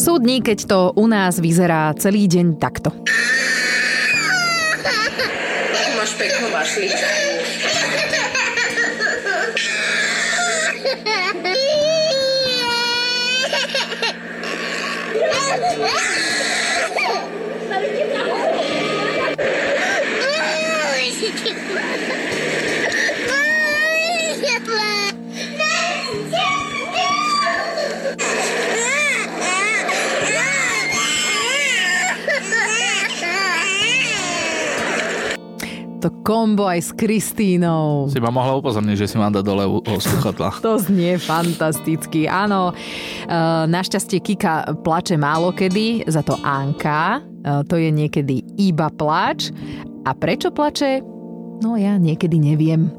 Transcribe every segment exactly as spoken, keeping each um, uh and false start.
Sú dní, keď to u nás vyzerá celý deň takto. Máš peknú mašličku. To kombo aj s Kristínou. Si ma mohla upozorniť, že si mám dať dole sluchadlá. To znie fantasticky, áno. E, našťastie Kika plače málo kedy, za to Anka. E, to je niekedy iba plač. A prečo plače? No ja niekedy neviem.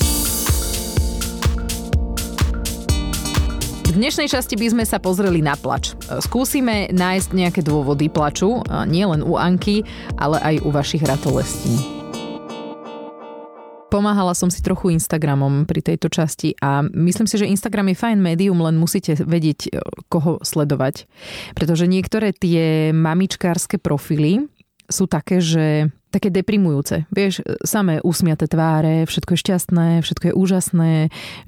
V dnešnej časti by sme sa pozreli na plač. Skúsime nájsť nejaké dôvody plaču, nielen u Anky, ale aj u vašich ratolestí. Pomáhala som si trochu Instagramom pri tejto časti a myslím si, že Instagram je fajn médium, len musíte vedieť, koho sledovať. Pretože niektoré tie mamičkárske profily sú také, že také deprimujúce. Vieš, samé úsmiaté tváre, všetko je šťastné, všetko je úžasné,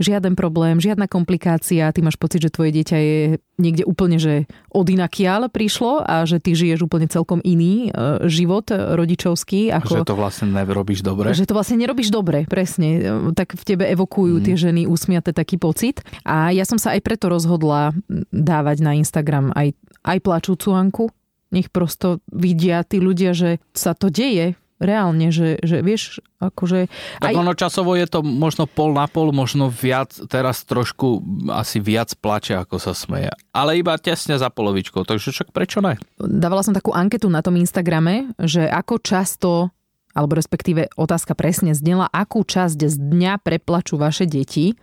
žiaden problém, žiadna komplikácia, ty máš pocit, že tvoje dieťa je niekde úplne, že odinakiaľ prišlo a že ty žiješ úplne celkom iný život rodičovský. Ako, že to vlastne nerobíš dobre. Že to vlastne nerobíš dobre, presne. Tak v tebe evokujú mm. tie ženy úsmiate taký pocit. A ja som sa aj preto rozhodla dávať na Instagram aj, aj plačúcu Anku. Nech prosto vidia tí ľudia, že sa to deje reálne, že, že vieš, akože... Aj... Tak ono časovo je to možno pol na pol, možno viac, teraz trošku asi viac plače, ako sa smeje. Ale iba tesne za polovičkou, takže však prečo ne? Dávala som takú anketu na tom Instagrame, že ako často, alebo respektíve otázka presne znela, akú časť z dňa preplačú vaše deti.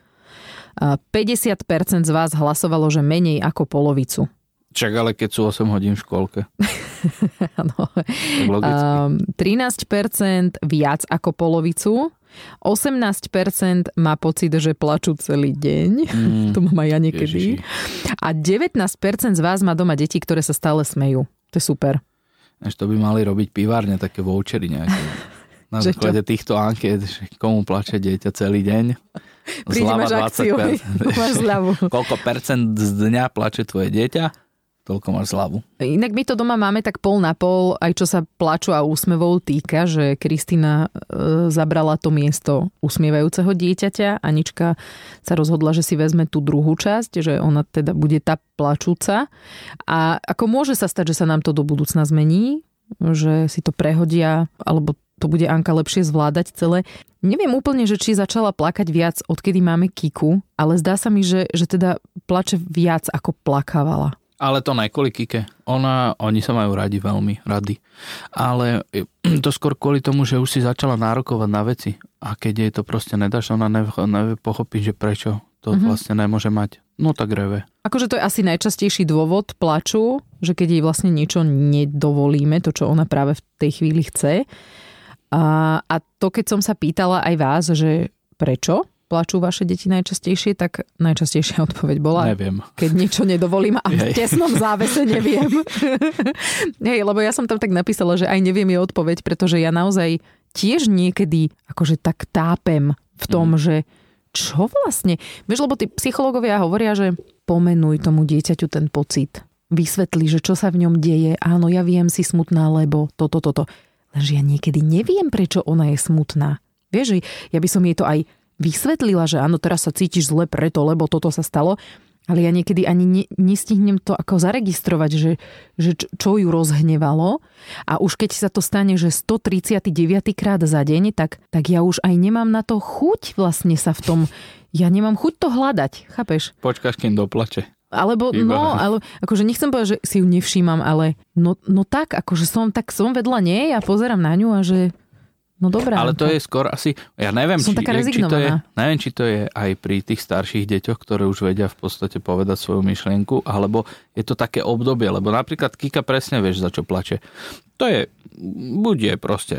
päťdesiat percent z vás hlasovalo, že menej ako polovicu. Čak, ale keď sú osem hodín v škôlke. Áno. um, trinásť percent viac ako polovicu. osemnásť percent má pocit, že plačú celý deň. Mm. To mám aj ja niekedy. Ježiši. A devätnásť percent z vás má doma deti, ktoré sa stále smejú. To je super. Až to by mali robiť pivárne, také vouchery nejaké. Na základe týchto anket, komu plače dieťa celý deň. Zľava dvadsať percent. Máš zľavu. Koľko percent z dňa plače tvoje dieťa? Toľko máš slavu. Inak my to doma máme tak pol na pol, aj čo sa plaču a úsmevou týka, že Kristína e, zabrala to miesto usmievajúceho dieťaťa. Anička sa rozhodla, že si vezme tú druhú časť, že ona teda bude tá plačúca. A ako môže sa stať, že sa nám to do budúcna zmení, že si to prehodia, alebo to bude Anka lepšie zvládať celé. Neviem úplne, že či začala plakať viac, odkedy máme Kiku, ale zdá sa mi, že, že teda plače viac, ako plakávala. Ale to ne kvôli Kike. Ona, oni sa majú radi veľmi, radi. Ale to skôr kvôli tomu, že už si začala nárokovať na veci. A keď jej to proste nedáš, ona nevie pochopiť, že prečo to mm-hmm. vlastne nemôže mať. No tak reve. Akože to je asi najčastejší dôvod plaču, že keď jej vlastne niečo nedovolíme, to čo ona práve v tej chvíli chce. A, a to keď som sa pýtala aj vás, že prečo plačú vaše deti najčastejšie, tak najčastejšia odpoveď bola... Neviem. Keď niečo nedovolím a v tesnom závese neviem. Hej, lebo ja som tam tak napísala, že aj neviem je odpoveď, pretože ja naozaj tiež niekedy akože tak tápem v tom, mm. že čo vlastne... Vieš, lebo tí psychológovia hovoria, že pomenuj tomu dieťaťu ten pocit. Vysvetli, že čo sa v ňom deje. Áno, ja viem, si smutná, lebo toto, toto. Lenže ja niekedy neviem, prečo ona je smutná. Vieš, ja by som jej to aj vysvetlila, že áno, teraz sa cítiš zle preto, lebo toto sa stalo, ale ja niekedy ani ne, nestihnem to ako zaregistrovať, že, že čo ju rozhnevalo a už keď sa to stane, že stotridsiaty deviaty krát za deň, tak, tak ja už aj nemám na to chuť vlastne sa v tom, ja nemám chuť to hľadať, chápeš? Počkáš, kým doplače. Alebo, Iba. no, ale, akože nechcem povedať, že si ju nevšímam, ale no, no tak, akože som, tak som vedľa nej a pozerám na ňu a že... No dobré. Ale to je skôr asi, ja neviem, či, či to je, neviem, či to je aj pri tých starších deťoch, ktoré už vedia v podstate povedať svoju myšlienku, alebo je to také obdobie, lebo napríklad Kika presne vieš, za čo plače. To je, buď je proste,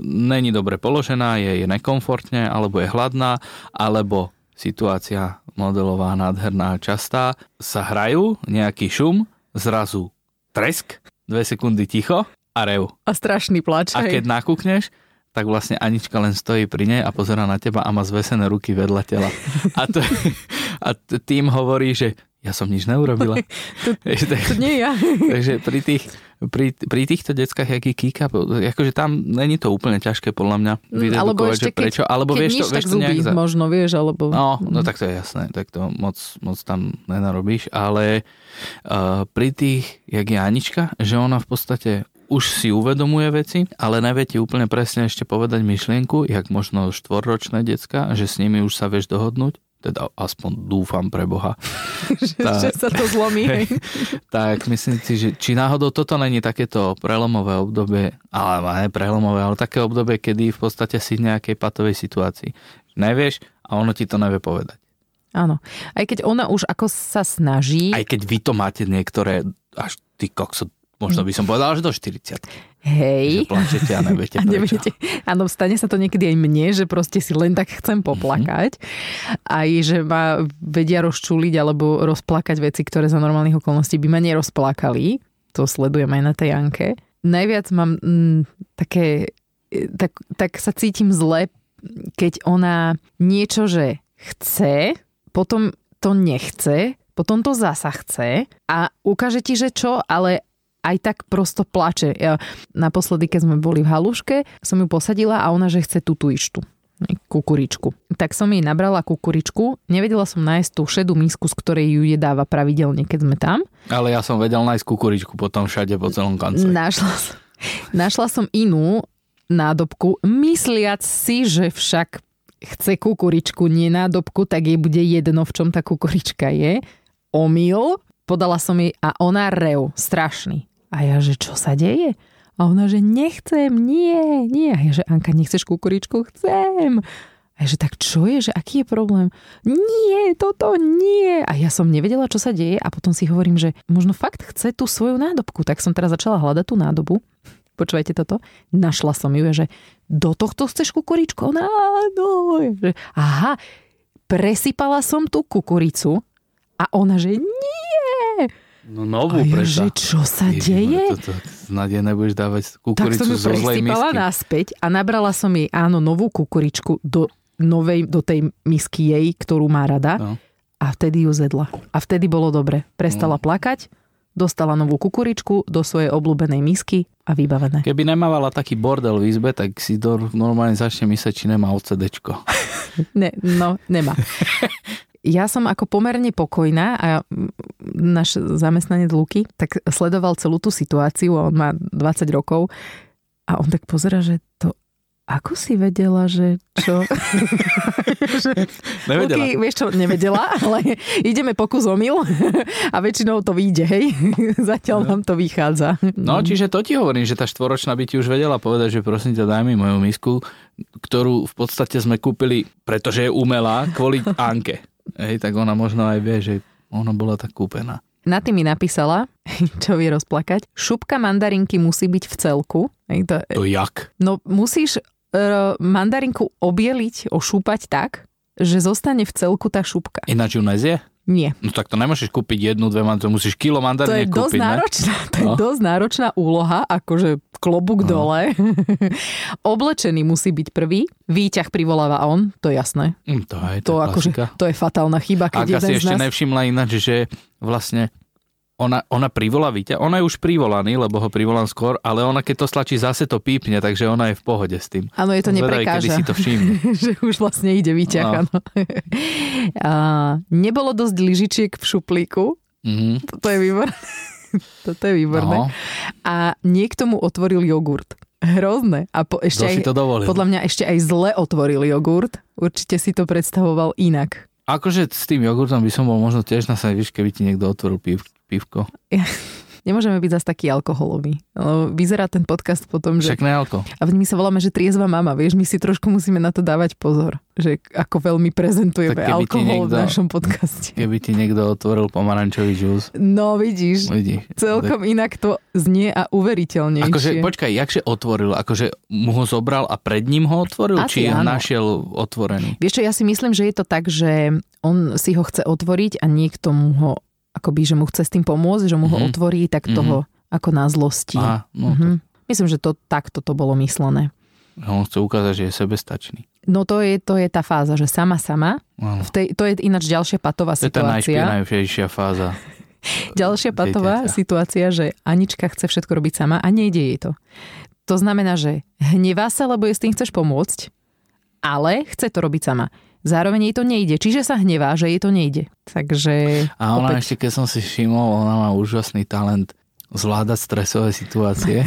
není dobre položená, je, je nekomfortne, alebo je hladná, alebo situácia modelová, nádherná, častá, sa hrajú, nejaký šum, zrazu tresk, dve sekundy ticho a rev. A strašný plač. A keď nakúkneš, tak vlastne Anička len stojí pri nej a pozerá na teba a má zvesené ruky vedľa tela. A, to, a tým hovorí, že ja som nič neurobila. To, to nie ja. Takže pri, tých, pri, pri týchto deckách, jaký Kika, akože tam není to úplne ťažké podľa mňa vyredukovať, že prečo. Keď, alebo keď vieš, nič, to, vieš tak to zubí, za... možno, vieš. Alebo... No, no tak to je jasné, tak to moc, moc tam nenarobíš, ale uh, pri tých, jak je Anička, že ona v podstate... už si uvedomuje veci, ale nevie ti úplne presne ešte povedať myšlienku, jak možno štvorročné decka, že s nimi už sa vieš dohodnúť, teda aspoň dúfam pre Boha. že, tak, že sa to zlomí. Tak myslím si, že či náhodou toto není takéto prelomové obdobie, ale ne prelomové, ale také obdobie, kedy v podstate si v nejakej patovej situácii. Nevieš a ono ti to nevie povedať. Áno. Aj keď ona už ako sa snaží... Aj keď vy to máte niektoré, až ty kokso, možno by som povedal, že do štyridsať. Hej. Že plačete a neviete prečo. Áno, stane sa to niekedy aj mne, že proste si len tak chcem poplakať. Mm-hmm. Aj, že ma vedia rozčúliť alebo rozplakať veci, ktoré za normálnych okolností by ma nerozplakali. To sledujem aj na tej Anke. Najviac mám m, také... Tak, tak sa cítim zle, keď ona niečo, že chce, potom to nechce, potom to zasa chce a ukáže ti, že čo, ale... aj tak prosto plače. Ja, naposledy, keď sme boli v haluške, som ju posadila a ona, že chce túto ištu, kukuričku. Tak som jej nabrala kukuričku, nevedela som nájsť tú šedú misku, z ktorej ju jedáva pravidelne, keď sme tam. Ale ja som vedel nájsť kukuričku potom všade po celom konci. Našla, našla som inú nádobku, mysliac si, že však chce kukuričku, nie nádobku, tak jej bude jedno, v čom tá kukurička je. Omyl, podala som jej a ona rev, strašný. A ja, že čo sa deje? A ona, že nechcem, nie, nie. A ja, že Anka, nechceš kukuričku? Chcem. A ja, že tak čo je? Že aký je problém? Nie, toto nie. A ja som nevedela, čo sa deje a potom si hovorím, že možno fakt chce tú svoju nádobku. Tak som teraz začala hľadať tú nádobu. Počúvajte toto. Našla som ju, že do tohto chceš kukuričku? Ona, no. Že, aha, presypala som tú kukuricu a ona, že nie. No novú prečo. Čo sa Ježi, deje? Nadia, nebudeš dávať kukuricu zo zlej misky. Tak som ju presypala naspäť a nabrala som jej, áno, novú kukuričku do, novej, do tej misky jej, ktorú má rada. No. A vtedy ju zjedla. A vtedy bolo dobre. Prestala no. plakať, dostala novú kukuričku do svojej obľúbenej misky a vybavené. Keby nemávala taký bordel v izbe, tak si do, normálne začne mysleť, či nemá OCDčko. ne, no, nemá. Ja som ako pomerne pokojná a náš zamestnanec Luky tak sledoval celú tú situáciu a on má dvadsať rokov a on tak pozera, že to ako si vedela, že čo? Nevedela. Luky, vieš čo, nevedela, ale ideme pokus omyl a väčšinou to vyjde, hej? Zatiaľ no. nám to vychádza. No, čiže to ti hovorím, že tá štvoročná by ti už vedela povedať, že prosím ťa, daj mi moju misku, ktorú v podstate sme kúpili, pretože je umelá, kvôli Anke. Hej, tak ona možno aj vie, že ona bola tak kúpená. Na ty mi napísala, čo vie rozplakať, šupka mandarinky musí byť v celku. Hej, to, to jak? No musíš uh, mandarinku obieliť, ošúpať tak, že zostane v celku tá šupka. Ináč ju nezie? Nie. No tak to nemôžeš kúpiť jednu, dve, to musíš kilo mandarínek kúpiť, náročná, ne? To je no. dosť náročná úloha, akože klobúk no. dole. Oblečený musí byť prvý, výťah privoláva on, to je jasné. Mm, to je, to, to, akože, to je fatálna chyba, keď Anka jeden z nás... Anka si ešte nevšimla ináč, že vlastne ona, ona privolá výťah, ona je už privolaný, lebo ho privolám skôr, ale ona keď to stlačí, zase to pípne, takže ona je v pohode s tým. Áno, je to neprekáža. Zvedaj, kedy si to všimne. Že už vlastne ide výťah, áno. A nebolo dosť lyžičiek v šuplíku. Mm-hmm. Toto je výborné. Toto je výborné. No. A niekto mu otvoril jogurt. Hrozné. A po, ešte aj, podľa mňa ešte aj zle otvoril jogurt. Určite si to predstavoval inak. Akože s tým jogurtom by som bol možno tiež na sajviš, keby ti niekto otvoril pivku. Pivko. Ja, nemôžeme byť zase taký alkoholový. Vyzerá ten podcast potom, že... Však ne alko. A my sa voláme, že triezva mama, vieš, my si trošku musíme na to dávať pozor, že ako veľmi prezentujeme alkohol niekto, v našom podcaste. Keby ti niekto otvoril pomarančový džús. No, vidíš. Vidíš. Celkom tak... inak to znie a uveriteľnejšie. Akože, počkaj, jakže otvoril? Akože mu ho zobral a pred ním ho otvoril? Asi, či ho našiel otvorený? Vieš čo, ja si myslím, že je to tak, že on si ho chce otvoriť a niekto mu ho akoby, že mu chce s tým pomôcť, že mu ho mm-hmm. otvorí, tak toho ako na zlosti. Á, no mhm. to... Myslím, že to takto to bolo myslené. On chce ukázať, že je sebestačný. No to je, to je tá fáza, že sama sama. V tej, to je ináč ďalšia patová to situácia. To je tá najšpinavšia fáza. Ďalšia patová situácia, že Anička chce všetko robiť sama a nejde jej to. To znamená, že hnevá sa, lebo jej s tým chceš pomôcť, ale chce to robiť sama. Zároveň jej to nejde. Čiže sa hnevá, že jej to nejde. Takže... A ona opäť... ešte, keď som si všimol, ona má úžasný talent zvládať stresové situácie.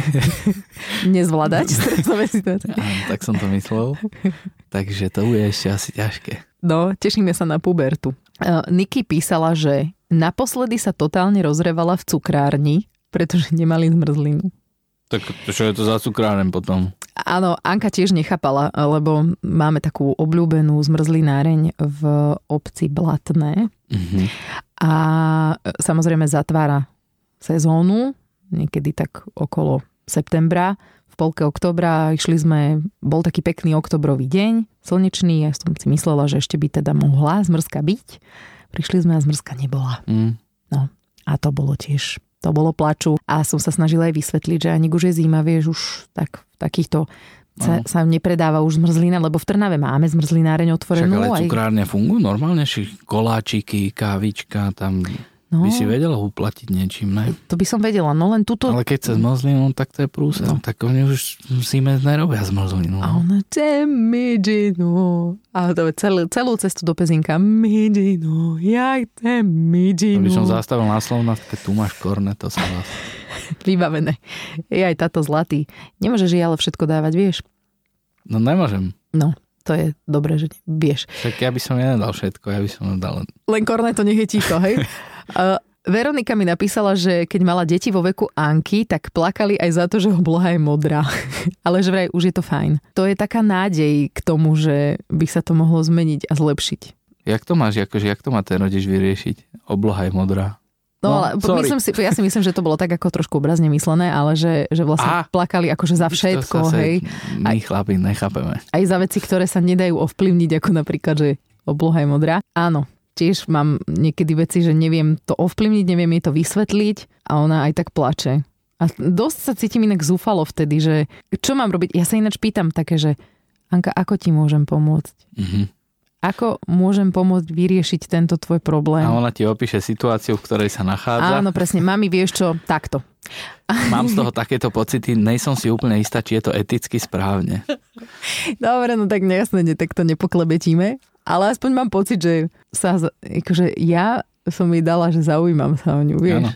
Nezvládať stresové situácie. Áno, tak som to myslel. Takže to bude ešte asi ťažké. No, tešíme sa na pubertu. Uh, Niky písala, že naposledy sa totálne rozrevala v cukrárni, pretože nemali zmrzlinu. Tak čo je to za cukrárem potom? Áno, Anka tiež nechápala, lebo máme takú obľúbenú zmrzlináreň v obci Blatné. Mm-hmm. A samozrejme zatvára sezónu, niekedy tak okolo septembra, v polke októbra išli sme, bol taký pekný oktobrový deň, slnečný, ja som si myslela, že ešte by teda mohla zmrzka byť. Prišli sme a zmrzka nebola. Mm. No a to bolo tiež... To bolo plaču a som sa snažila aj vysvetliť, že ani už je zima, vieš, už tak v takýchto sa, sa nepredáva už zmrzlina, lebo v Trnave máme zmrzlináreň otvorenú. Však ale aj... cukrárne fungujú normálne, koláčiky, kávička, tam no, by si vedela uplatiť niečím, ne? To by som vedela, no len tuto... Ale keď sa zmrzlinu, tak to je prúser, no. Tak oni už zime nerobia zmrzlinu. A ona chce midinu. A to je celú, celú cestu do Pezinka. Midinu, ja chcem midinu. To by som zastavil na Slovnách, keď tu máš korne, to sa vás... Vybavené. Je aj táto zlatý. Nemôžeš jej ale všetko dávať, vieš? No nemôžem. No. To je dobré, že vieš. Tak ja by som nedal všetko, ja by som nedal len... Len korneto nech je ticho, hej? uh, Veronika mi napísala, že keď mala deti vo veku Anky, tak plakali aj za to, že obloha je modrá. Ale že vraj, už je to fajn. To je taká nádej k tomu, že by sa to mohlo zmeniť a zlepšiť. Jak to máš, akože, jak to má ten rodič vyriešiť? Obloha je modrá. No, no ale myslím si, ja si myslím, že to bolo tak ako trošku obrazne myslené, ale že, že vlastne Á, plakali akože za všetko, hej. My chlapi nechápeme. Aj za veci, ktoré sa nedajú ovplyvniť, ako napríklad, že obloha je modrá. Áno, tiež mám niekedy veci, že neviem to ovplyvniť, neviem jej to vysvetliť a ona aj tak plače. A dosť sa cítim inak zúfalo vtedy, že čo mám robiť? Ja sa ináč pýtam také, že Anka, ako ti môžem pomôcť? Mhm. Ako môžem pomôcť vyriešiť tento tvoj problém? A ona ti opíše situáciu, v ktorej sa nachádza. Áno, presne. Mami, vieš čo? Takto. Mám z toho takéto pocity. Nejsom si úplne istá, či je to eticky správne. Dobre, no tak nejasne, tak to nepoklebetíme. Ale aspoň mám pocit, že sa, akože ja som jej dala, že zaujímam sa o ňu, vieš?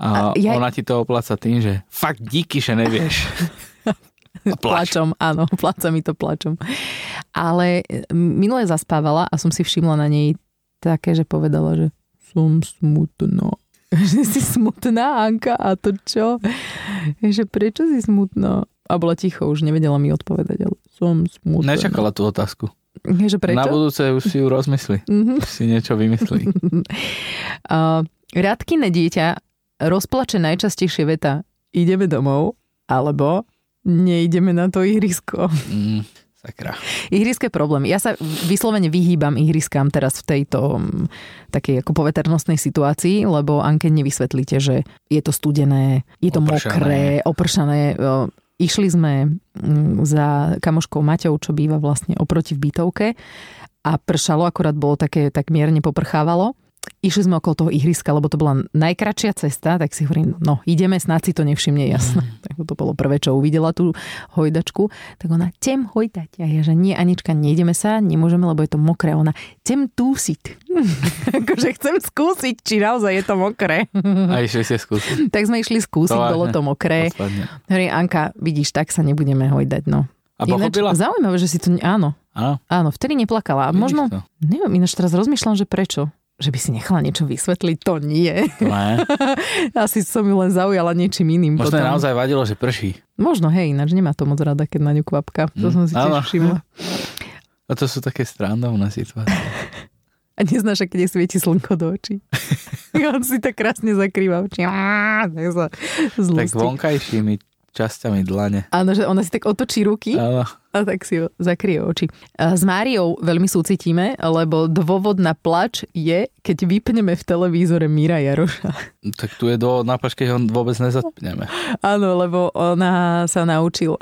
Áno. A ja... ona ti to opláca tým, že fakt díky, že nevieš. Plač. Plačom, áno, pláca mi to plačom. Ale minule zaspávala a som si všimla na nej také, že povedala, že som smutná. Že si smutná, Anka, a to čo? Že prečo si smutná? A bola ticho, už nevedela mi odpovedať, ale som smutná. Nečakala tú otázku. Že prečo? Na budúce už si ju rozmyslí. Mm-hmm. Už si niečo vymyslí. uh, Radkine dieťa rozplače najčastejšie veta ideme domov, alebo nejdeme na to ihrisko. Mm, sakra. Ihriské problémy. Ja sa vyslovene vyhýbam ihriskám teraz v tejto takej ako poveternostnej situácii, lebo Anke nevysvetlíte, že je to studené, je to opršané. Mokré, opršané. Išli sme za kamoškou Maťou, čo býva vlastne oproti v bytovke a pršalo, akurát bolo také, tak mierne poprchávalo. Išli sme okolo toho ihriska, lebo to bola najkratšia cesta, tak si hovorím, no ideme, snáď si to nevšimne, jasné. Mm. Tak to bolo prvé, čo uvidela tú hojdačku, tak ona, tem hojdať. A ja, že nie, Anička, nejdeme sa, nemôžeme, lebo je to mokré. Ona, tem túsiť. Akože chcem skúsiť, či naozaj je to mokré. A išli ste skúsiť. Tak sme išli skúsiť, to bolo to mokré. Hovorím, Anka, vidíš, tak sa nebudeme hojdať, no. A pochopila? Ináč, zaujímavé, že si to, áno. Áno, áno vtedy neplakala. A možno, to? Neviem, ináč teraz rozmýšľam, že prečo. Že by si nechala niečo vysvetliť, to nie. Ne. Asi som ju len zaujala niečím iným. Možno potom naozaj vadilo, že prší. Možno, hej, ináč nemá to moc rada, keď na ňu kvapka. To mm. som si tiež Áno. všimla. A to sú také strandovné situácie. A neznáš, keď jej svieti slnko do očí. On si tak krásne zakrýva oči. Tak vonkajšími časťami dlane. Áno, že ona si tak otočí ruky. Áno. A tak si zakrie oči. S Máriou veľmi súcitíme, lebo dôvod na plač je, keď vypneme v televízore Mira Jaroša. Tak tu je dôvod na plač, keď ho vôbec nezapneme. Áno, lebo ona sa naučila.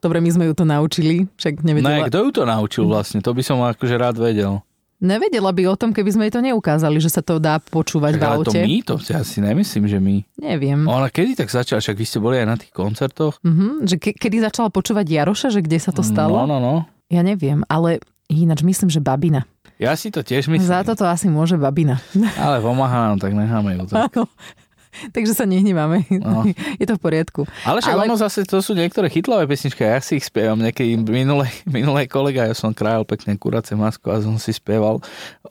Dobre, my sme ju to naučili, však nevedela. No kto ju to naučil vlastne? To by som akože rád vedel. Nevedela by o tom, keby sme jej to neukázali, že sa to dá počúvať však, v aute. Ale to my, to ja si nemyslím, že my. Neviem. Ona kedy tak začala, však vy ste boli aj na tých koncertoch. Uh-huh. Že ke- kedy začala počúvať Jaroša, že kde sa to stalo? No, no, no. Ja neviem, ale ináč myslím, že babina. Ja si to tiež myslím. Za to to asi môže babina. Ale pomáha nám, tak necháme ju tak. Takže sa nehneváme. No. Je to v poriadku. Ale však ale... ono zase, to sú niektoré chytlavé pesničky, ja si ich spievam. Niekedy minulej, minulej kolega, ja som krájal pekne kuracie masko a som si spieval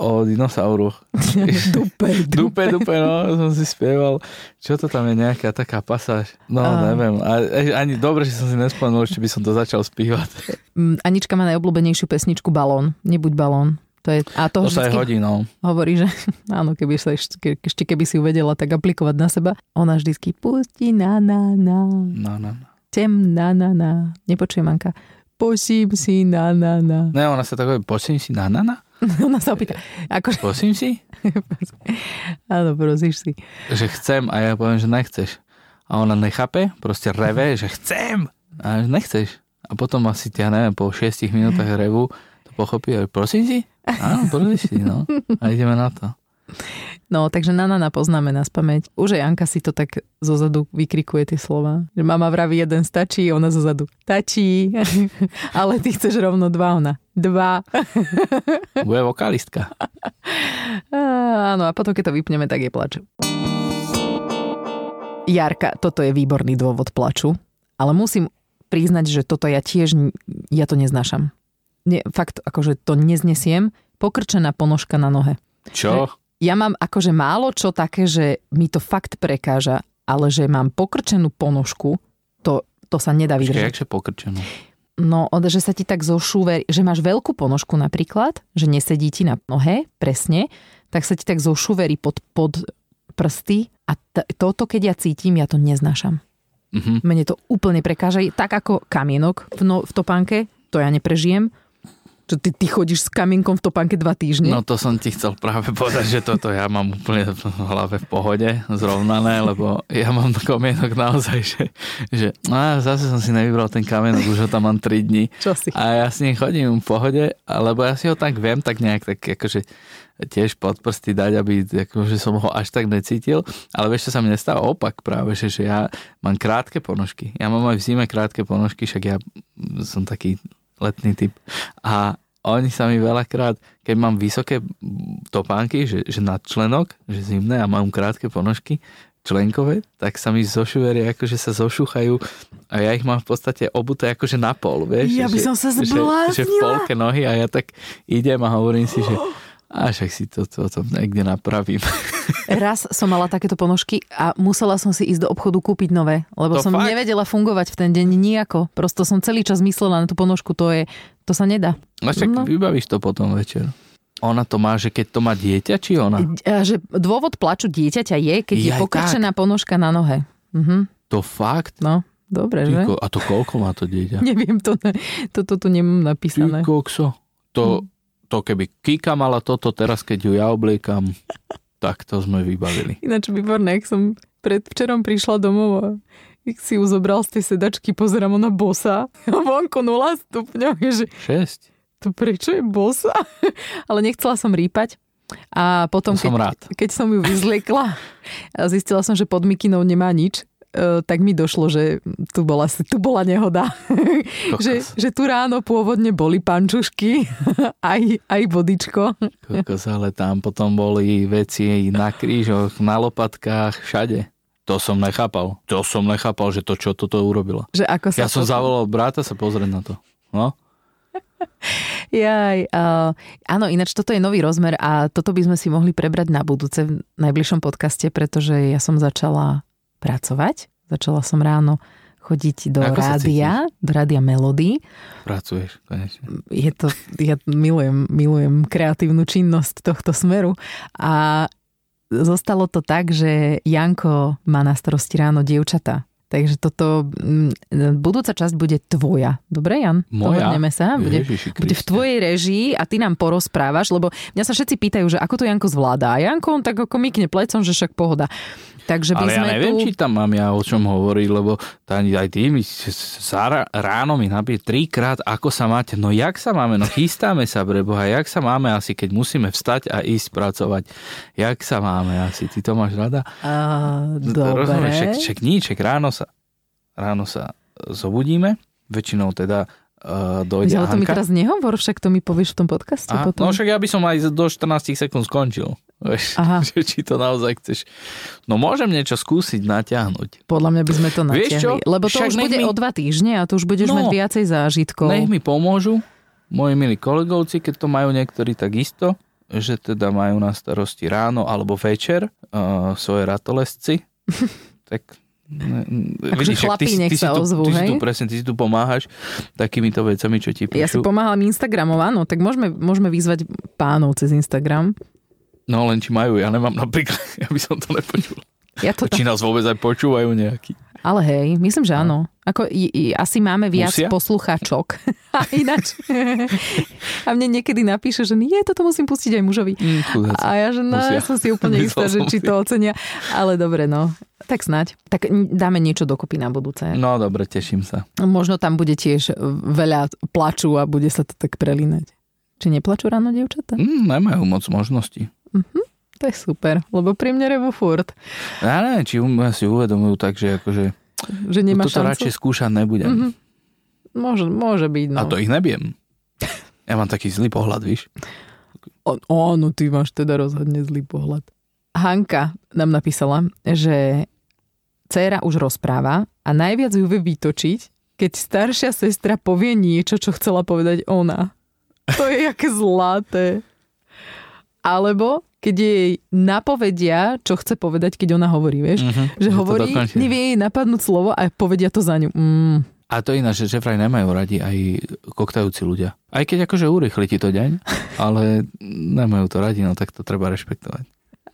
o dinosauroch. dupe, dupe. Dupe, dupe, no, som si spieval. Čo to tam je, nejaká taká pasáž? No, a... neviem. A, ani dobre, že som si nespomenul, či by som to začal spievať. Anička má najobľúbenejšiu pesničku Balón. Nebuď balón. To, je, a to, to sa aj hodí, no. Hovorí, že áno, keby sa ešte keby, keby si uvedela tak aplikovať na seba. Ona vždycky pustí na na na. Na na na. Tem na na na. Nepočujem, Anka. Posím si na na na. Ne, ona sa tak hovorí, posím si na na na? Ona sa opýta. Akože... Posím si? Áno, prosíš si. Že chcem a ja poviem, že nechceš. A ona nechápe, proste reve, že chcem a nechceš. A potom asi, ja neviem, po šiestich minútach revu to pochopí a prosím si? Áno, prvý si, no. A ideme na to. No, takže na na na poznáme na spamäť. Už aj Anka si to tak zozadu vykrikuje tie slova. Že mama vraví jeden stačí, ona zozadu tačí. Ale ty chceš rovno dva, ona dva. Bude vokalistka. Áno, a potom keď to vypneme, tak je plač. Jarka, toto je výborný dôvod plaču. Ale musím priznať, že toto ja tiež, ja to neznášam. Nie, fakt, akože to neznesiem, pokrčená ponožka na nohe. Čo? Ja mám akože málo čo také, že mi to fakt prekáža, ale že mám pokrčenú ponožku, to, to sa nedá vydržať. Jakže pokrčenú? No, že sa ti tak zošúverí, že máš veľkú ponožku napríklad, že nesedí ti na nohe, presne, tak sa ti tak zošúverí pod, pod prsty a t- toto, keď ja cítim, ja to neznášam. Mm-hmm. Mne to úplne prekáža, tak ako kamienok v, no, v topánke, to ja neprežijem. Čo ty, ty chodíš s kamienkom v topánke dva týždne? No to som ti chcel práve povedať, že toto ja mám úplne v hlave v pohode zrovnané, lebo ja mám kamienok naozaj, že, že á, zase som si nevybral ten kamienok, už ho tam mám tri dni. Čo si? A ja s ním chodím v pohode, lebo ja si ho tak viem, tak nejak tak akože tiež pod prsty dať, aby akože som ho až tak necítil, ale vieš, čo sa mi nestáva opak práve, že, že ja mám krátke ponožky. Ja mám aj v zime krátke ponožky, však ja som taký letný typ. A oni sa mi veľakrát, keď mám vysoké topánky, že, že na členok, že zimné a mám krátke ponožky členkové, tak sa mi zošuveria, akože sa zošúchajú a ja ich mám v podstate obuté akože na pol, vieš? Ja by že, som sa zbláznila. Že, že v polke nohy a ja tak idem a hovorím si, že a však si to, to, to niekde napravím. Raz som mala takéto ponožky a musela som si ísť do obchodu kúpiť nové, lebo to som fakt nevedela fungovať v ten deň nijako. Prosto som celý čas myslela na tú ponožku, to je, to sa nedá. A však no. Vybavíš to potom večer. Ona to má, že keď to má dieťa, či ona? Že dôvod plaču dieťaťa je, keď Jaj, je pokrčená tak. Ponožka na nohe. Mhm. To fakt? No, dobre, že? A to koľko má to dieťa? Neviem, to, ne, to, to tu nemám napísané. Ty kokso, to... Hm. To keby Kika mala toto, teraz keď ju ja obliekam, tak to sme vybavili. Ináč výborné, ak som predvčerom prišla domov a ak si ju zobral z tej sedačky, pozerám, ona bosa. Vonko nula stupňov. Že... šesť. To prečo je bosa? Ale nechcela som rýpať. A potom, keď som, keď som ju vyzliekla, zistila som, že pod mikinou nemá nič. Tak mi došlo, že tu bola, tu bola nehoda. že, že tu ráno pôvodne boli pančušky, aj, aj vodičko. Kokos, ale tam potom boli veci na krížoch, na lopatkách, všade. To som nechápal. To som nechápal, že to, čo toto urobilo. Že ako sa ja som to... zavolal brata sa pozrieť na to. No? Jaj, uh, áno, ináč toto je nový rozmer a toto by sme si mohli prebrať na budúce v najbližšom podcaste, pretože ja som začala pracovať. Začala som ráno chodiť do Ako rádia, do rádia Melody. Pracuješ, konečne. Je to, ja milujem, milujem kreatívnu činnosť tohto smeru a zostalo to tak, že Janko má na starosti ráno dievčatá. Takže toto, budúca časť bude tvoja. Dobre, Jan? Moja? Dohodneme sa. Bude, bude v tvojej režii a ty nám porozprávaš, lebo mňa sa všetci pýtajú, že ako to Janko zvládá. A Janko, on tak ako mykne plecom, že však pohoda. Takže by ale sme ja neviem, tu... či tam mám ja o čom hovoriť, lebo tá, aj ty mi Sára ráno mi napíše trikrát, ako sa máte. No jak sa máme? No chystáme sa, preboha. Jak sa máme asi, keď musíme vstať a ísť pracovať? Jak sa máme asi? Ty to máš rada? Uh, dobre. Rozumieš, však, však niček. Ráno sa, ráno sa zobudíme. Väčšinou teda uh, dojde Anka. Ale to mi teraz nehovor, však to mi povieš v tom podcaste. Aha, potom. No však ja by som aj do štrnásť sekúnd skončil. Aha. Či to naozaj chceš. No môžem niečo skúsiť natiahnuť. Podľa mňa by sme to natiahli. Lebo to však už bude mi... o dva týždne a to už budeš no, mať viacej zážitkov. Nech mi pomôžu moji milí kolegovci, keď to majú niektorí tak isto, že teda majú na starosti ráno alebo večer uh, svoje ratolesci. Tak... Akože chlapí, nech sa ozvú, hej? Ty si tu, presne, ty si tu pomáhaš takýmito vecami, čo ti píšu. Ja si pomáham Instagramov, áno, tak môžeme, môžeme vyzvať pánov cez Instagram. No len či majú, ja nemám napríklad, ja by som to nepočul. Ja to či nás vôbec aj počúvajú nejaký. Ale hej, myslím, že áno. Ako, i, i, asi máme viac Musia? poslucháčok. A ináč. A mne niekedy napíše, že nie, toto musím pustiť aj mužovi. Mm, a ja, že no, ja som si úplne istá, že či to ocenia. Ale dobre, no. Tak snáď. Tak dáme niečo dokopy na budúce. No dobre, teším sa. Možno tam bude tiež veľa plaču a bude sa to tak prelínať. Či neplačú ráno, dievčatá? Mm, nemajú moc možností. Mhm. To je super, lebo pri mne rebu furt. Ja neviem, či si uvedomujú tak, že akože... Že nemá šancu? Toto radšej skúšať nebudem. Mm-hmm. Môže, môže byť, no. A to ich nebiem. Ja mám taký zlý pohľad, víš? O, áno, ty máš teda rozhodne zlý pohľad. Hanka nám napísala, že dcéra už rozpráva a najviac ju vie vytočiť, keď staršia sestra povie niečo, čo chcela povedať ona. To je jaké zlaté. Alebo... keď jej napovedia, čo chce povedať, keď ona hovorí, vieš? Uh-huh, že, že hovorí, nevie jej napadnúť slovo a povedia to za ňu. Mm. A to ináč, že vraj nemajú radi aj koktajúci ľudia. Aj keď akože urýchli ti to deň, ale nemajú to radi, no tak to treba rešpektovať.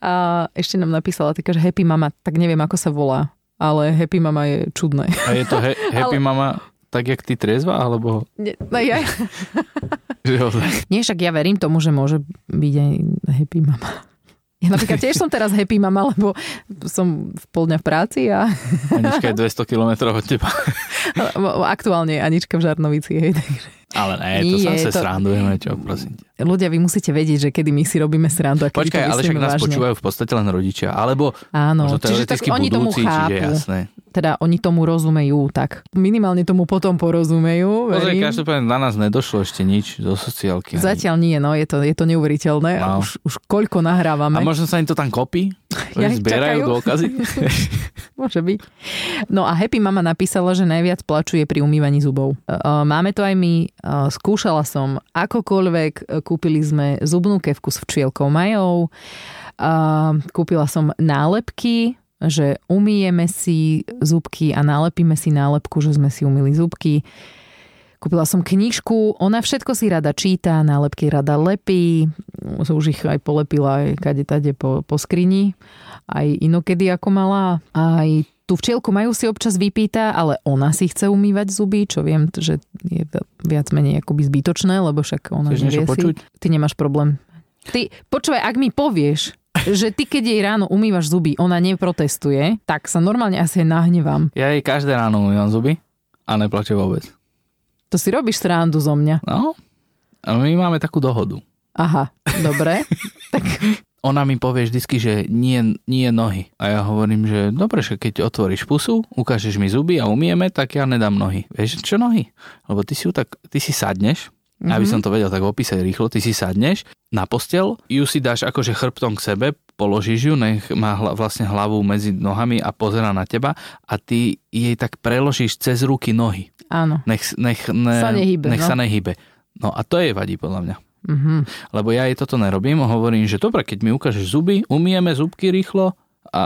A ešte nám napísala taká, že Happy Mama, tak neviem, ako sa volá, ale Happy Mama je čudné. A je to he- Happy ale... Mama... tak, jak ty triezva, alebo... Nie, no ja... Nie, však ja verím tomu, že môže byť aj happy mama. Ja napríklad tiež som teraz happy mama, lebo som v pol dňa v práci a... Anička je dvesto kilometrov od teba. Aktuálne je Anička v Žarnovici, hej, takže... Ale ne, to sa sa to... srandujeme, čo, prosím ťa. Ľudia, vy musíte vedieť, že kedy my si robíme srandu a kedy Počkaj, to myslíme vážne. Počkaj, ale však nás vážne. Počúvajú v podstate len rodičia, alebo áno, možno teoreticky budúci, oni tomu chápu. Čiže jasné. Teda oni tomu rozumejú, tak minimálne tomu potom porozumejú. Pozri, každopádne na nás nedošlo ešte nič do sociálky. Ani. Zatiaľ nie, no, je to, je to neuveriteľné. No. A už, už koľko nahrávame. A možno sa im to tam kopí? Ja zbierajú dôkazy? Môže byť. No a Happy Mama napísala, že najviac plačuje pri umývaní zubov. Máme to aj my. Skúšala som akokoľvek. Kúpili sme zubnú kefku s včielkou Mayou. Kúpila som nálepky, že umyjeme si zúbky a nalepíme si nálepku, že sme si umyli zúbky. Kúpila som knižku, ona všetko si rada číta, nálepky rada lepí, už ich aj polepila aj kade tade po, po skrini, aj inokedy ako malá. Aj tú včielku Majú si občas vypýta, ale ona si chce umývať zuby, čo viem, že je viac menej akoby zbytočné, lebo však ona nevie si. Ty nemáš problém. Ty, počúvaj, ak mi povieš... že ty, keď jej ráno umývaš zuby, ona neprotestuje, tak sa normálne asi nahnevám. Ja jej každé ráno umývam zuby a neplače vôbec. To si robíš srandu zo mňa. No, ale my máme takú dohodu. Aha, dobre. Tak... Ona mi povie vždycky, že nie, nie nohy. A ja hovorím, že dobre, že keď otvoríš pusu, ukážeš mi zuby a umýjeme, tak ja nedám nohy. Vieš, čo nohy? Lebo ty si, tak, ty si sadneš, mm-hmm. aby som to vedel tak opísať rýchlo, ty si sadneš na postel, ju si dáš akože chrbtom k sebe, položíš ju, nech má hla, vlastne hlavu medzi nohami a pozerá na teba a ty jej tak preložíš cez ruky nohy. Áno. Nech, nech, ne, sa, nehybe, nech no? sa nehybe. No a to jej vadí podľa mňa. Mm-hmm. Lebo ja jej toto nerobím, hovorím, že dobre, keď mi ukážeš zuby, umyjeme zubky rýchlo a,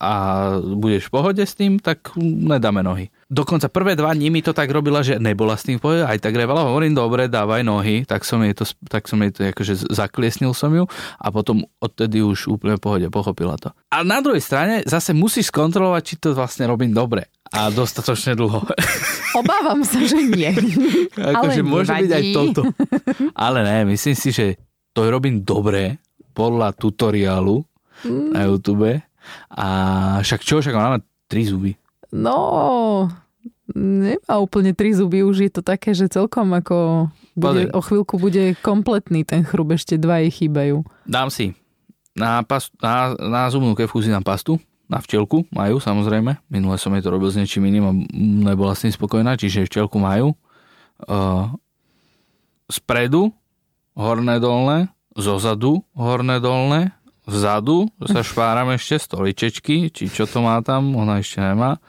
a budeš v pohode s tým, tak nedáme nohy. dokonca prvé dva dní mi to tak robila, že nebola s tým v pohode, aj tak revala, hovorím, dobre, dávaj nohy, tak som jej to, tak som jej to akože zakliesnil som ju a potom odtedy už úplne v pohode, pochopila to. A na druhej strane zase musíš skontrolovať, či to vlastne robím dobre. A dostatočne dlho. Obávam sa, že nie. Akože môže byť aj toto. Ale ne, myslím si, že to robím dobre podľa tutoriálu mm. na YouTube. A však čo, však ona má tri zuby. No, nemá úplne tri zuby, už je to také, že celkom ako bude, o chvíľku bude kompletný ten chrub, ešte dva jej chýbajú. Dám si na, pas, na, na zubnú kefku si dám pastu. Na včelku majú, samozrejme. Minule som jej to robil s niečím iným a nebola s tým spokojná, čiže včelku majú. Uh, spredu, horné dolné, zozadu, horné dolné, vzadu, sa šváram ešte stoličečky, či čo to má tam, ona ešte nemá.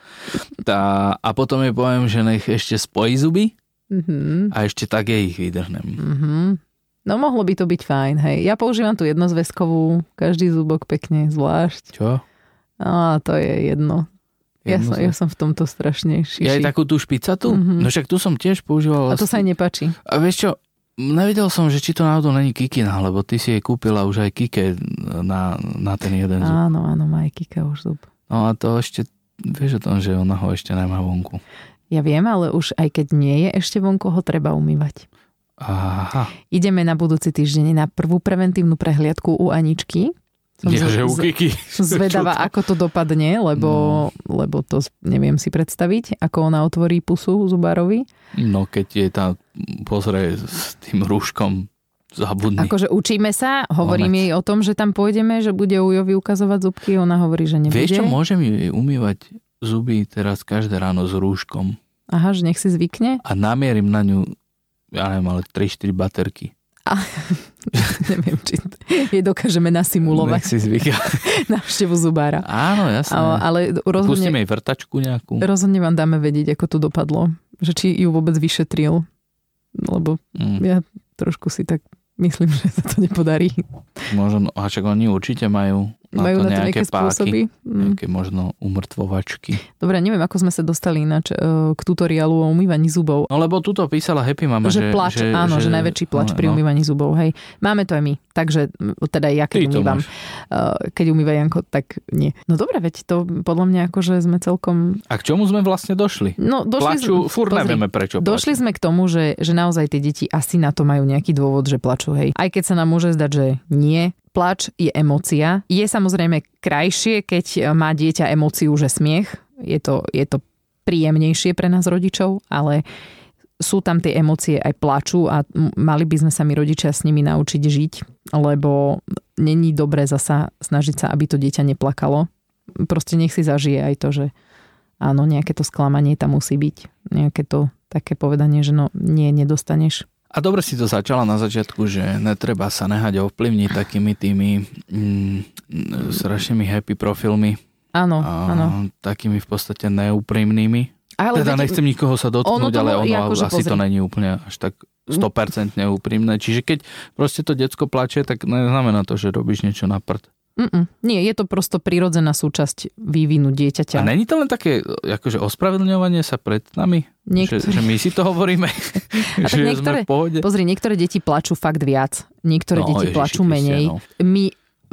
Tá, a potom jej poviem, že nech ešte spojí zuby mm-hmm. a ešte tak jej ich vydrhnem. Mm-hmm. No mohlo by to byť fajn, hej. Ja používam tú jednozväzkovú, každý zúbok pekne, zvlášť. Čo? Á, to je jedno. Ja, jedno som, ja som v tomto strašnejší. Ja aj takú tú špicatú? Mm-hmm. No však tu som tiež používal... A to sa aj nepáči. A vieš čo, nevidel som, že či to náhodou není Kikina, lebo ty si jej kúpila už aj Kike na, na ten jeden zub. Áno, áno, má aj Kika už zub. No a to ešte, vieš o tom, že ona ho ešte nemá vonku. Ja viem, ale už aj keď nie je ešte vonku, ho treba umývať. Aha. Ideme na budúci týždeň na prvú preventívnu prehliadku u Aničky. Som ja, z, že u Kiki. Zvedavá, ako to dopadne, lebo, no. lebo to neviem si predstaviť, ako ona otvorí pusu zubárovi. No keď je tá, pozrie s tým rúškom, zabudni. Akože učíme sa, hovorím Onec. jej o tom, že tam pôjdeme, že bude Ujovi ukazovať zubky, ona hovorí, že nebude. Vieš čo, môžem jej umývať zuby teraz každé ráno s rúškom. Aha, že nech si zvykne? A namierim na ňu, ja neviem, ale tri štyri baterky. A neviem, či jej dokážeme nasimulovať. Nech si zvyká. Návštevu zubára. Áno, jasné. Ale rozhodne, pustíme jej vrtačku nejakú. Rozhodne vám dáme vedieť, ako to dopadlo. Že či ju vôbec vyšetril. Lebo mm. ja trošku si tak myslím, že sa to nepodarí. Možno, a čak oni určite majú na majú to na nejaké, nejaké spôsoby. Páky. Mm. Nejaké možno umrtvovačky. Dobre, neviem, ako sme sa dostali ináč k tutoriálu o umývaní zubov. No lebo tuto písala Happy Mama, že... že plač, že, áno, že, že najväčší plač no, pri umývaní zubov, hej. Máme to aj my, takže teda ja keď umývam. Keď umýva Janko, tak nie. No dobre, veď to podľa mňa akože sme celkom... A k čomu sme vlastne došli? No došli plaču, z... furt pozri, nevieme prečo plaču. Došli sme k tomu, že, že naozaj tie deti asi na to majú nejaký dôvod, že plačú, hej. Aj keď sa nám môže zdať, že nie. Plač je emócia. Je samozrejme krajšie, keď má dieťa emóciu, že smiech. Je to, je to príjemnejšie pre nás rodičov, ale sú tam tie emócie aj plaču a mali by sme sa my rodičia s nimi naučiť žiť, lebo není dobré zasa snažiť sa, aby to dieťa neplakalo. Proste nech si zažije aj to, že áno, nejaké to sklamanie tam musí byť. Nejaké to také povedanie, že no nie, nedostaneš. A dobre si to začala na začiatku, že netreba sa nehať ovplyvniť takými tými mm, strašnými happy profilmi. Áno, a, áno. Takými v podstate neúprimnými. Ale teda veď, nechcem nikoho sa dotknúť, ono ale ono akože asi pozri. To není úplne až tak sto percent neúprimné. Čiže keď proste to decko plače, tak neznamená to, že robíš niečo na prd. Mm-mm. Nie, je to prosto prirodzená súčasť vývinu dieťaťa. A není to len také akože ospravedlňovanie sa pred nami? Niektoré... Že, že my si to hovoríme? A že niektoré, sme v pohode? Pozri, niektoré deti plačú fakt viac. Niektoré no, deti Ježiši, plačú menej. Kristia, no. My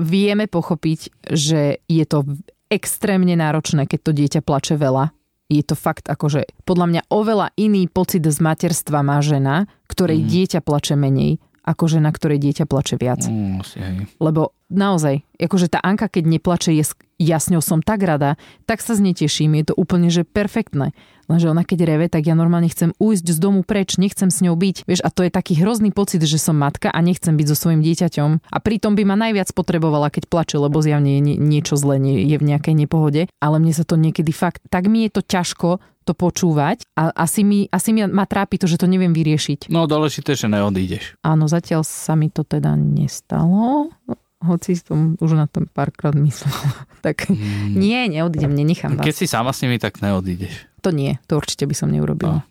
vieme pochopiť, že je to extrémne náročné, keď to dieťa plače veľa. Je to fakt akože podľa mňa oveľa iný pocit z materstva má žena, ktorej mm. dieťa plače menej, ako žena, ktorej dieťa plače viac. Mm, Lebo naozaj, akože tá Anka, keď neplače, je, ja s ňou som tak rada, tak sa z nej teším, je to úplne, že perfektné. Lenže ona keď reve, tak ja normálne chcem ujsť z domu preč, nechcem s ňou byť. Vieš, a to je taký hrozný pocit, že som matka a nechcem byť so svojím dieťaťom. A pritom by ma najviac potrebovala, keď plače, lebo zjavne je niečo zlé, je v nejakej nepohode. Ale mne sa to niekedy fakt, tak mi je to ťažko to počúvať a asi mi, asi mi ma trápi to, že to neviem vyriešiť. No dôležité, že neodídeš. Áno, zatiaľ sa mi to teda nestalo, hoci som už na tom párkrát myslela. Tak mm. nie, neodídem, nenechám vás. Keď si sama s nimi, tak neodídeš. To nie, to určite by som neurobila. No.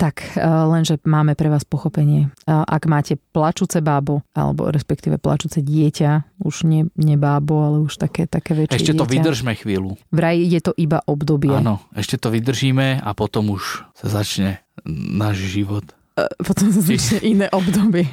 Tak, lenže máme pre vás pochopenie. Ak máte plačúce bábo, alebo respektíve plačúce dieťa, už ne, ne bábo, ale už také, také väčšie dieťa. Ešte to vydržme chvíľu. Vraj je to iba obdobie. Áno, ešte to vydržíme a potom už sa začne náš život. Potom sa začne iné obdobie.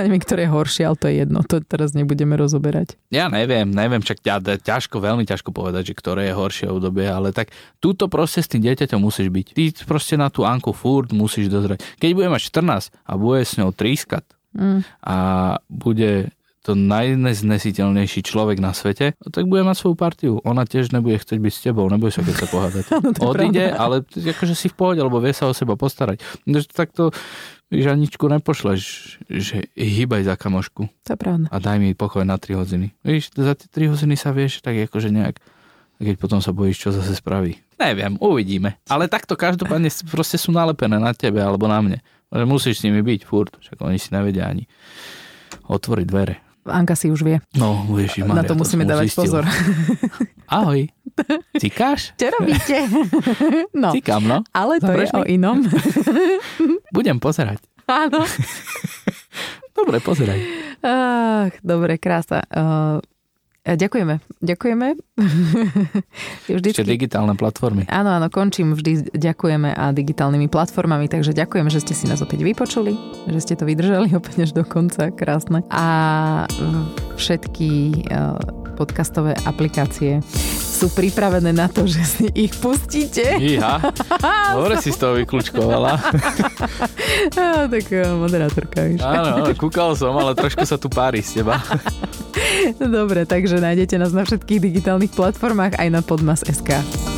Neviem, ktoré je horšie, ale to je jedno. To teraz nebudeme rozoberať. Ja neviem, neviem, čak ťažko, veľmi ťažko povedať, že ktoré je horšie obdobie, ale tak túto proste s tým dieťaťom musíš byť. Ty proste na tú Anku furt musíš dozrieť. Keď bude mať štrnásť a bude s ňou trískať mm. a bude to najnesnesiteľnejší človek na svete, tak bude mať svoju partiu. Ona tiež nebude chcieť byť s tebou, nebude sa keď sa pohádať. Odíde, ale akože si v pohode, lebo vie sa o seba postarať. Takto Žaničku nepošleš, že hýbaj za kamošku. To je pravda. A daj mi pokoj na tri hodiny. Víš, za tie tri hodiny sa vieš tak akože nejak, keď potom sa bojíš, čo zase spraví. Neviem, uvidíme. Ale takto každopádne proste sú nalepené na tebe alebo na mne. Musíš s nimi byť furt, však oni si nevedia ani otvoriť dvere. Anka si už vie. No, Ježiš Mária, na to musíme to dávať zistil. Pozor. Ahoj. Cikáš? Čo robíte? No. Cikám, no. Ale to Zabreš je mi? O inom. Budem pozerať. Áno. Dobre, pozeraj. Ach, dobre, krása. Uh... Ďakujeme, ďakujeme. Vždycky. Ešte digitálne platformy. Áno, áno, končím vždy ďakujeme a digitálnymi platformami, takže ďakujem, že ste si nás opäť vypočuli, že ste to vydržali opäť až do konca, krásne. A všetky podcastové aplikácie sú pripravené na to, že si ich pustíte. Iha, dobre si z toho vyklúčkovala. Á, tak moderátorka. Už. Áno, kúkal som, ale trošku sa tu pári z teba. Dobre, takže nájdete nás na všetkých digitálnych platformách aj na podmas bodka es ká.